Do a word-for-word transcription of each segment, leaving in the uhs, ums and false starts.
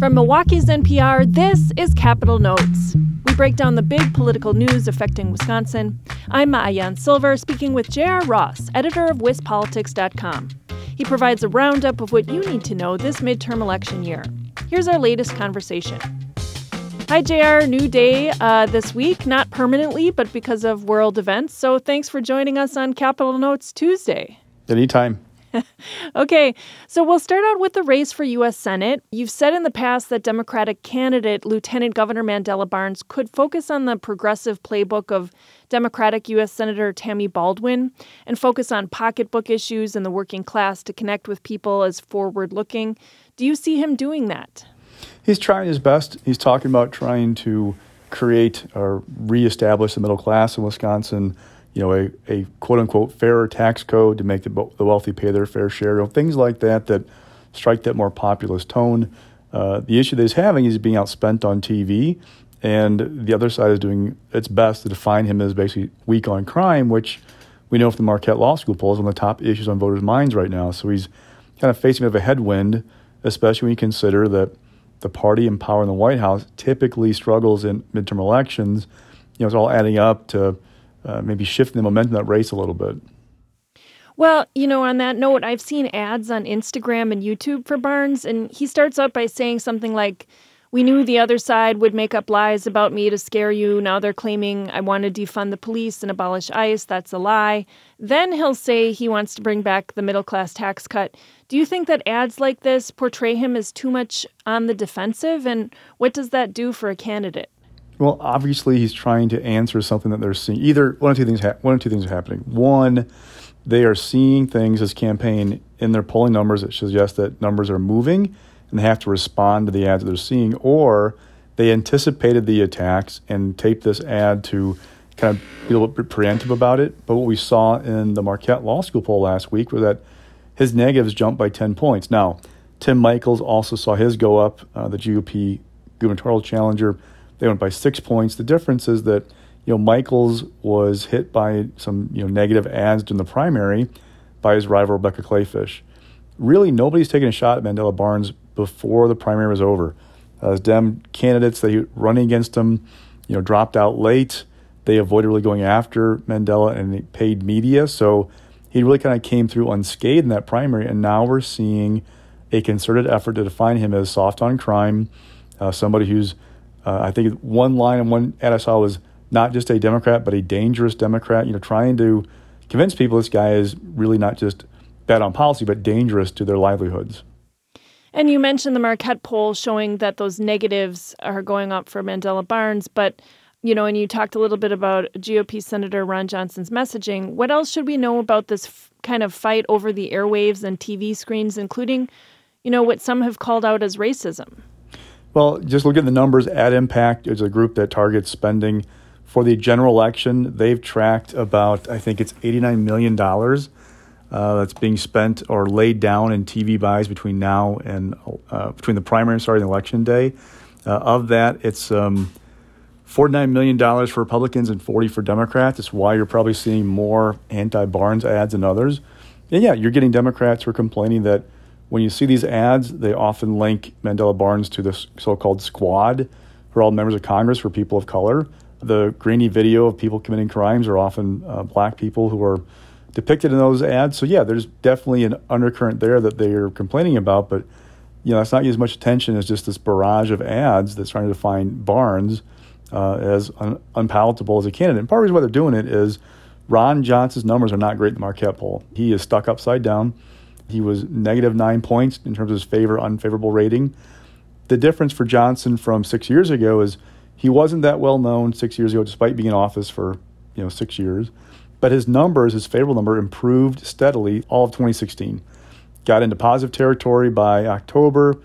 From Milwaukee's N P R, this is Capitol Notes. We break down the big political news affecting Wisconsin. I'm Ma'ayan Silver, speaking with J R Ross, editor of wispolitics dot com. He provides a roundup of what you need to know this midterm election year. Here's our latest conversation. Hi, J R. New day uh, this week, not permanently, but because of world events. So thanks for joining us on Capitol Notes Tuesday. Anytime. Okay, so we'll start out with the race for U S Senate. You've said in the past that Democratic candidate Lieutenant Governor Mandela Barnes could focus on the progressive playbook of Democratic U S Senator Tammy Baldwin and focus on pocketbook issues and the working class to connect with people as forward-looking. Do you see him doing that? He's trying his best. He's talking about trying to create or reestablish the middle class in Wisconsin, you know, a, a quote-unquote fairer tax code to make the, the wealthy pay their fair share, you know, things like that that strike that more populist tone. Uh, the issue that he's having is being outspent on T V, and the other side is doing its best to define him as basically weak on crime, which we know from the Marquette Law School polls on the top issues on voters' minds right now. So he's kind of facing a bit of a headwind, especially when you consider that the party in power in the White House typically struggles in midterm elections. You know, it's all adding up to Uh, maybe shifting the momentum of that race a little bit. Well, you know, on that note, I've seen ads on Instagram and YouTube for Barnes, and he starts out by saying something like, "We knew the other side would make up lies about me to scare you. Now they're claiming I want to defund the police and abolish ICE. That's a lie." Then he'll say he wants to bring back the middle-class tax cut. Do you think that ads like this portray him as too much on the defensive, and what does that do for a candidate? Well, obviously, he's trying to answer something that they're seeing. Either one of two things. Ha- one of two things are happening. One, they are seeing things as campaign in their polling numbers that suggest that numbers are moving, and they have to respond to the ads that they're seeing. Or they anticipated the attacks and taped this ad to kind of be a little bit preemptive about it. But what we saw in the Marquette Law School poll last week was that his negatives jumped by ten points. Now, Tim Michels also saw his go up. Uh, the G O P gubernatorial challenger. They went by six points. The difference is that, you know, Michels was hit by some, you know, negative ads during the primary by his rival Rebecca Kleefisch. Really, nobody's taken a shot at Mandela Barnes before the primary was over. Uh, as Dem candidates that he running against him, you know, dropped out late. They avoided really going after Mandela and paid media. So he really kind of came through unscathed in that primary. And now we're seeing a concerted effort to define him as soft on crime, uh, somebody who's Uh, I think one line and one ad I saw was not just a Democrat, but a dangerous Democrat, you know, trying to convince people this guy is really not just bad on policy, but dangerous to their livelihoods. And you mentioned the Marquette poll showing that those negatives are going up for Mandela Barnes. But, you know, and you talked a little bit about G O P Senator Ron Johnson's messaging. What else should we know about this f- kind of fight over the airwaves and T V screens, including, you know, what some have called out as racism? Well, just look at the numbers. Ad Impact is a group that targets spending for the general election. They've tracked about, I think it's eighty-nine million dollars uh, that's being spent or laid down in T V buys between now and uh, between the primary sorry, and election day. Uh, of that, it's um, forty-nine million dollars for Republicans and forty dollars for Democrats. That's why you're probably seeing more anti-Barnes ads than others. And yeah, you're getting Democrats who are complaining that when you see these ads, they often link Mandela Barnes to this so-called squad, who are all members of Congress for people of color. The grainy video of people committing crimes are often uh, black people who are depicted in those ads. So yeah, there's definitely an undercurrent there that they are complaining about, but you know, it's not getting as much attention as just this barrage of ads that's trying to define Barnes uh, as un- unpalatable as a candidate. And part of the reason why they're doing it is Ron Johnson's numbers are not great in the Marquette poll. He is stuck upside down. He was negative nine points in terms of his favor, unfavorable rating. The difference for Johnson from six years ago is he wasn't that well known six years ago, despite being in office for, you know, six years. But his numbers, his favorable number, improved steadily all of twenty sixteen. Got into positive territory by October,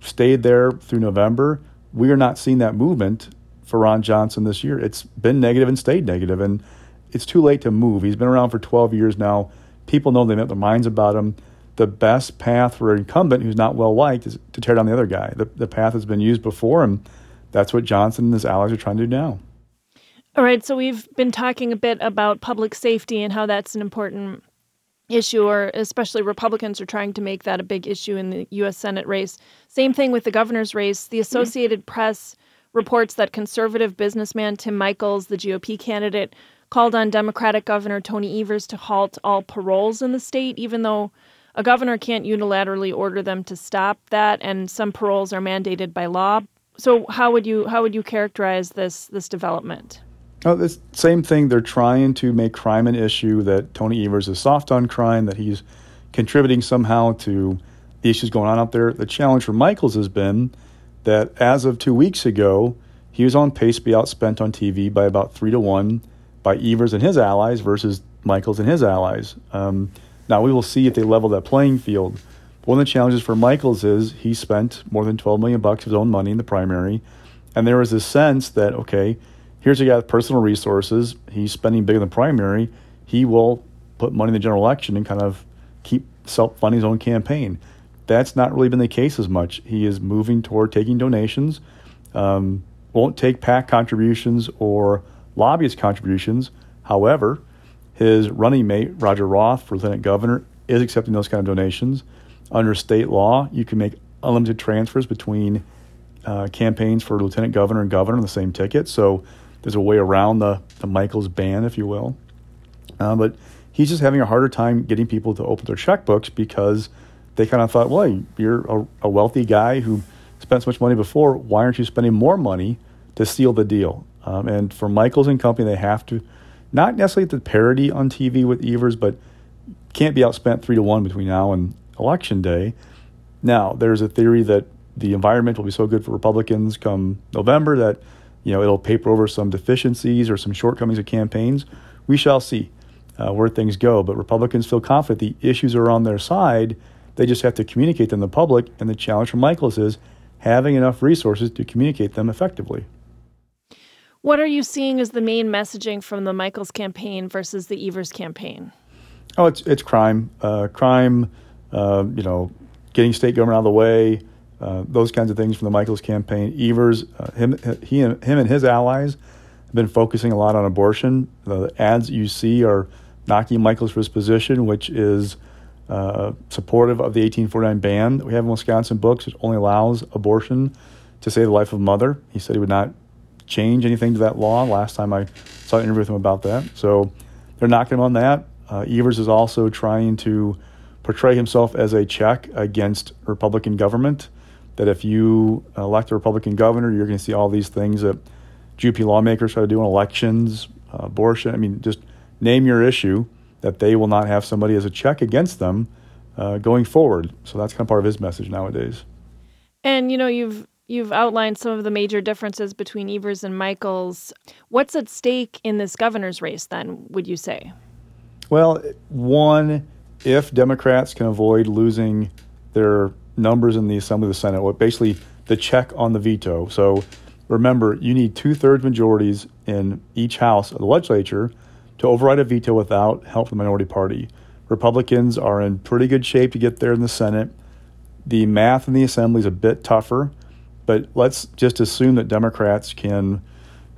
stayed there through November. We are not seeing that movement for Ron Johnson this year. It's been negative and stayed negative, and it's too late to move. He's been around for twelve years now. People know they made up their minds about him. The best path for an incumbent who's not well-liked is to tear down the other guy. The, the path has been used before, and that's what Johnson and his allies are trying to do now. All right, so we've been talking a bit about public safety and how that's an important issue, or especially Republicans are trying to make that a big issue in the U S Senate race. Same thing with the governor's race. The Associated mm-hmm. Press reports that conservative businessman Tim Michels, the G O P candidate, called on Democratic Governor Toney Evers to halt all paroles in the state, even though a governor can't unilaterally order them to stop that, and some paroles are mandated by law. So how would you how would you characterize this this development? Oh, this same thing. They're trying to make crime an issue, that Toney Evers is soft on crime, that he's contributing somehow to the issues going on out there. The challenge for Michels has been that as of two weeks ago, he was on pace to be outspent on T V by about three to one by Evers and his allies versus Michels and his allies. Um, now, we will see if they level that playing field. One of the challenges for Michels is he spent more than twelve million dollars bucks of his own money in the primary, and there was this sense that, okay, here's a guy with personal resources. He's spending big in the primary. He will put money in the general election and kind of keep self-funding his own campaign. That's not really been the case as much. He is moving toward taking donations, um, won't take PAC contributions or lobbyist contributions. However, his running mate, Roger Roth, for lieutenant governor, is accepting those kind of donations. Under state law, you can make unlimited transfers between uh, campaigns for lieutenant governor and governor on the same ticket. So there's a way around the, the Michels ban, if you will. Uh, but he's just having a harder time getting people to open their checkbooks because they kind of thought, well, you're a, a wealthy guy who spent so much money before. Why aren't you spending more money to seal the deal? Um, and for Michels and company, they have to not necessarily the parity on T V with Evers, but can't be outspent three to one between now and election day. Now, there's a theory that the environment will be so good for Republicans come November that, you know, it'll paper over some deficiencies or some shortcomings of campaigns. We shall see uh, where things go. But Republicans feel confident the issues are on their side. They just have to communicate them to the public. And the challenge for Michels is having enough resources to communicate them effectively. What are you seeing as the main messaging from the Michels campaign versus the Evers campaign? Oh, it's it's crime, uh, crime, uh, you know, getting state government out of the way, uh, those kinds of things from the Michels campaign. Evers, uh, him, he, him and his allies have been focusing a lot on abortion. The ads you see are knocking Michels for his position, which is uh, supportive of the eighteen forty-nine ban that we have in Wisconsin books, which only allows abortion to save the life of mother. He said he would not change anything to that law. Last time I saw an interview with him about that. So they're knocking him on that. Uh, Evers is also trying to portray himself as a check against Republican government, that if you elect a Republican governor, you're going to see all these things that G O P lawmakers try to do in elections, uh, abortion. I mean, just name your issue, that they will not have somebody as a check against them uh, going forward. So that's kind of part of his message nowadays. And, you know, you've You've outlined some of the major differences between Evers and Michels. What's at stake in this governor's race, then, would you say? Well, one, if Democrats can avoid losing their numbers in the Assembly of the Senate, what basically the check on the veto. So remember, you need two-thirds majorities in each house of the legislature to override a veto without help from the minority party. Republicans are in pretty good shape to get there in the Senate. The math in the Assembly is a bit tougher. But let's just assume that Democrats can,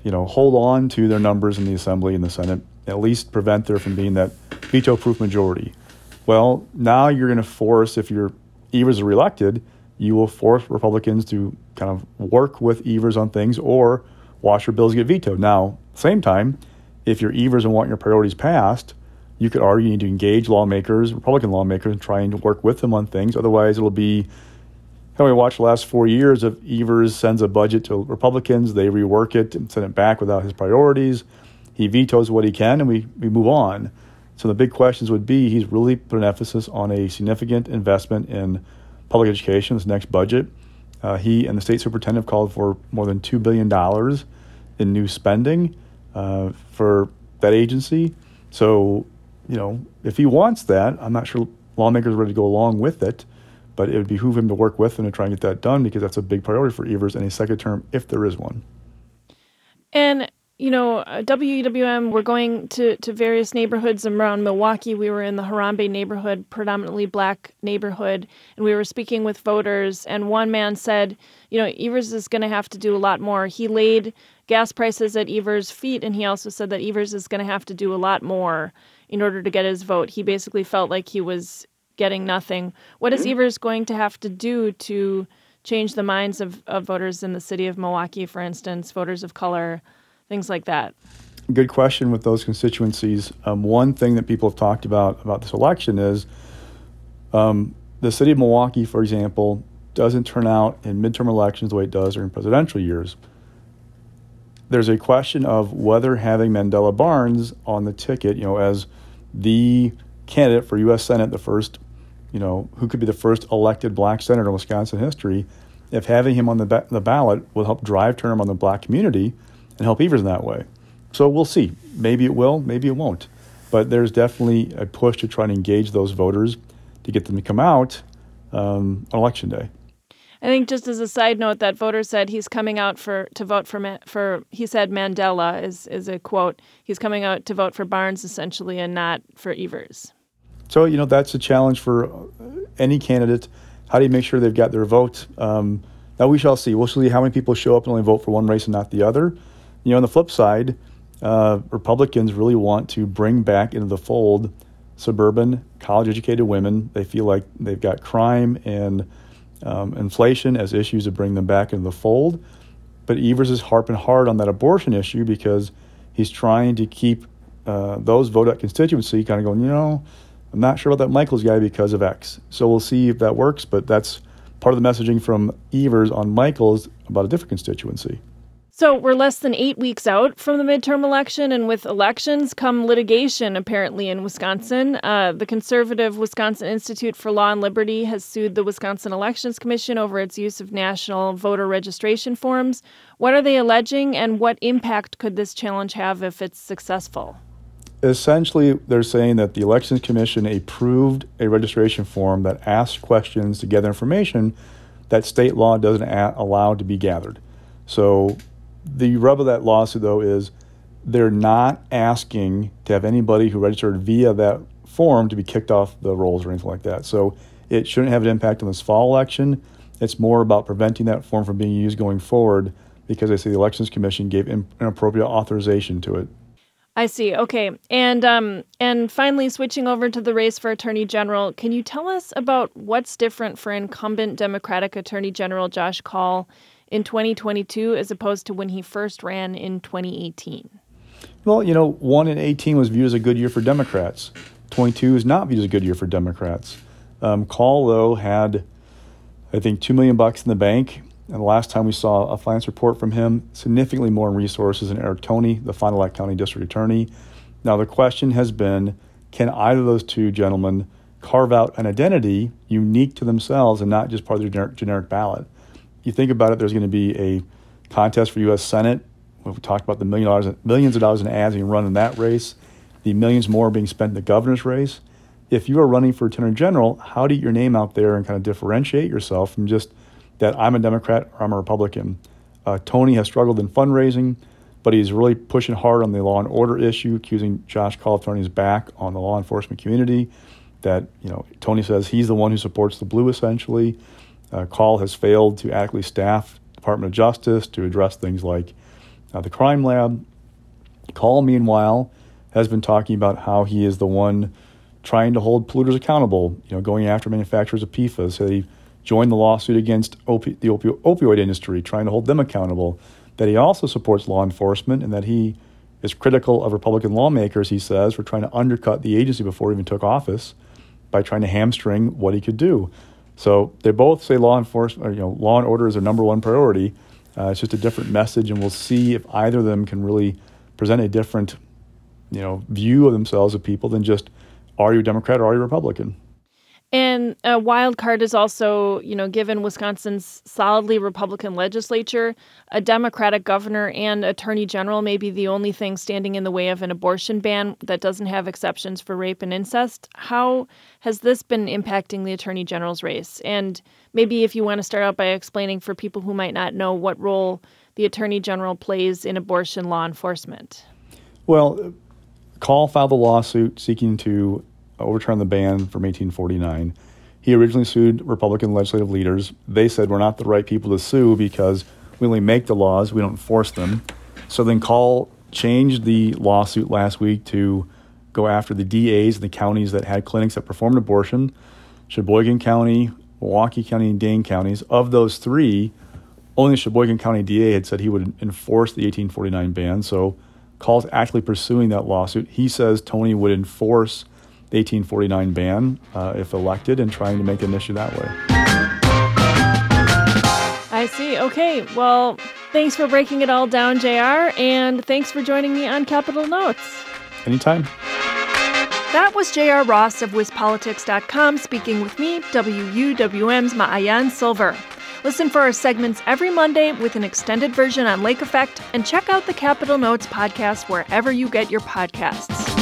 you know, hold on to their numbers in the Assembly and the Senate, at least prevent there from being that veto-proof majority. Well, now you're going to force, if you're Evers is reelected, you will force Republicans to kind of work with Evers on things or watch your bills get vetoed. Now, same time, if you're Evers and want your priorities passed, you could argue you need to engage lawmakers, Republican lawmakers, and try and work with them on things. Otherwise, it'll be... How we watched the last four years of Evers sends a budget to Republicans, they rework it and send it back without his priorities. He vetoes what he can, and we, we move on. So the big questions would be, he's really put an emphasis on a significant investment in public education, this next budget. Uh, he and the state superintendent have called for more than two billion dollars in new spending uh, for that agency. So, you know, if he wants that, I'm not sure lawmakers are ready to go along with it. But it would behoove him to work with them to try and get that done, because that's a big priority for Evers in a second term, if there is one. And you know, W W M, we're going to, to various neighborhoods around Milwaukee. We were in the Harambe neighborhood, predominantly black neighborhood, and we were speaking with voters. And one man said, you know, Evers is going to have to do a lot more. He laid gas prices at Evers' feet, and he also said that Evers is going to have to do a lot more in order to get his vote. He basically felt like he was getting nothing. What is Evers going to have to do to change the minds of, of voters in the city of Milwaukee, for instance, voters of color, things like that? Good question with those constituencies. Um, one thing that people have talked about about this election is um, the city of Milwaukee, for example, doesn't turn out in midterm elections the way it does during presidential years. There's a question of whether having Mandela Barnes on the ticket, you know, as the candidate for U S Senate, the first, you know, who could be the first elected black senator in Wisconsin history, if having him on the, ba- the ballot will help drive turn him on the black community and help Evers in that way. So we'll see. Maybe it will, maybe it won't. But there's definitely a push to try to engage those voters to get them to come out um, on Election Day. I think just as a side note, that voter said he's coming out for to vote for, for he said Mandela is, is a quote. He's coming out to vote for Barnes, essentially, and not for Evers. So, you know, that's a challenge for any candidate. How do you make sure they've got their vote? Um, now we shall see. We'll see how many people show up and only vote for one race and not the other. You know, on the flip side, uh, Republicans really want to bring back into the fold suburban, college-educated women. They feel like they've got crime and um, inflation as issues to bring them back into the fold. But Evers is harping hard on that abortion issue because he's trying to keep uh, those vote-out constituency kind of going, you know, I'm not sure about that Michaels guy because of X. So we'll see if that works, but that's part of the messaging from Evers on Michaels about a different constituency. So we're less than eight weeks out from the midterm election, and with elections come litigation, apparently, in Wisconsin. Uh, the conservative Wisconsin Institute for Law and Liberty has sued the Wisconsin Elections Commission over its use of national voter registration forms. What are they alleging, and what impact could this challenge have if it's successful? Essentially, they're saying that the Elections Commission approved a registration form that asks questions to gather information that state law doesn't a- allow to be gathered. So the rub of that lawsuit, though, is they're not asking to have anybody who registered via that form to be kicked off the rolls or anything like that. So it shouldn't have an impact on this fall election. It's more about preventing that form from being used going forward because they say the Elections Commission gave inappropriate authorization to it. I see. Okay. And um, and finally, switching over to the race for Attorney General, can you tell us about what's different for incumbent Democratic Attorney General Josh Kaul in twenty twenty-two as opposed to when he first ran in twenty eighteen? Well, you know, one in eighteen was viewed as a good year for Democrats. twenty-two is not viewed as a good year for Democrats. Um, Kaul, though, had, I think, two million dollars bucks in the bank. And the last time we saw a finance report from him, significantly more in resources than Eric Toney, the Fond du Lac County District Attorney. Now, the question has been, can either of those two gentlemen carve out an identity unique to themselves and not just part of their generic, generic ballot? You think about it, there's going to be a contest for U S Senate. We've talked about the million dollars, millions of dollars in ads being run in that race, the millions more being spent in the governor's race. If you are running for Attorney General, how do you get your name out there and kind of differentiate yourself from just that I'm a Democrat or I'm a Republican? Uh, Toney has struggled in fundraising, but he's really pushing hard on the law and order issue, accusing Josh Kaul of turning his back on the law enforcement community. That, you know, Toney says he's the one who supports the blue, essentially. Uh, Kaul has failed to adequately staff the Department of Justice to address things like uh, the crime lab. Kaul, meanwhile, has been talking about how he is the one trying to hold polluters accountable, you know, going after manufacturers of P F A S. So he joined the lawsuit against opi- the opi- opioid industry, trying to hold them accountable, that he also supports law enforcement and that he is critical of Republican lawmakers, he says, for trying to undercut the agency before he even took office by trying to hamstring what he could do. So they both say law enforcement, or, you know, law and order is their number one priority. Uh, it's just a different message, and we'll see if either of them can really present a different, you know, view of themselves, of people, than just, are you a Democrat or are you a Republican? And a wild card is also, you know, given Wisconsin's solidly Republican legislature, a Democratic governor and attorney general may be the only thing standing in the way of an abortion ban that doesn't have exceptions for rape and incest. How has this been impacting the attorney general's race? And maybe if you want to start out by explaining for people who might not know what role the attorney general plays in abortion law enforcement. Well, Kaul filed a lawsuit seeking to overturn the ban from eighteen forty-nine. He originally sued Republican legislative leaders. They said we're not the right people to sue because we only make the laws, we don't enforce them. So then Kaul changed the lawsuit last week to go after the D As in the counties that had clinics that performed abortion, Sheboygan County, Milwaukee County, and Dane counties. Of those three, only Sheboygan County D A had said he would enforce the eighteen forty-nine ban. So Kaul's actually pursuing that lawsuit. He says Toney would enforce the eighteen forty-nine ban uh, if elected, and trying to make an issue that way. I see. Okay. Well, thanks for breaking it all down, J R, and thanks for joining me on Capitol Notes. Anytime. That was J R Ross of Wiz Politics dot com speaking with me, W U W M's Ma'ayan Silver. Listen for our segments every Monday with an extended version on Lake Effect, and check out the Capitol Notes podcast wherever you get your podcasts.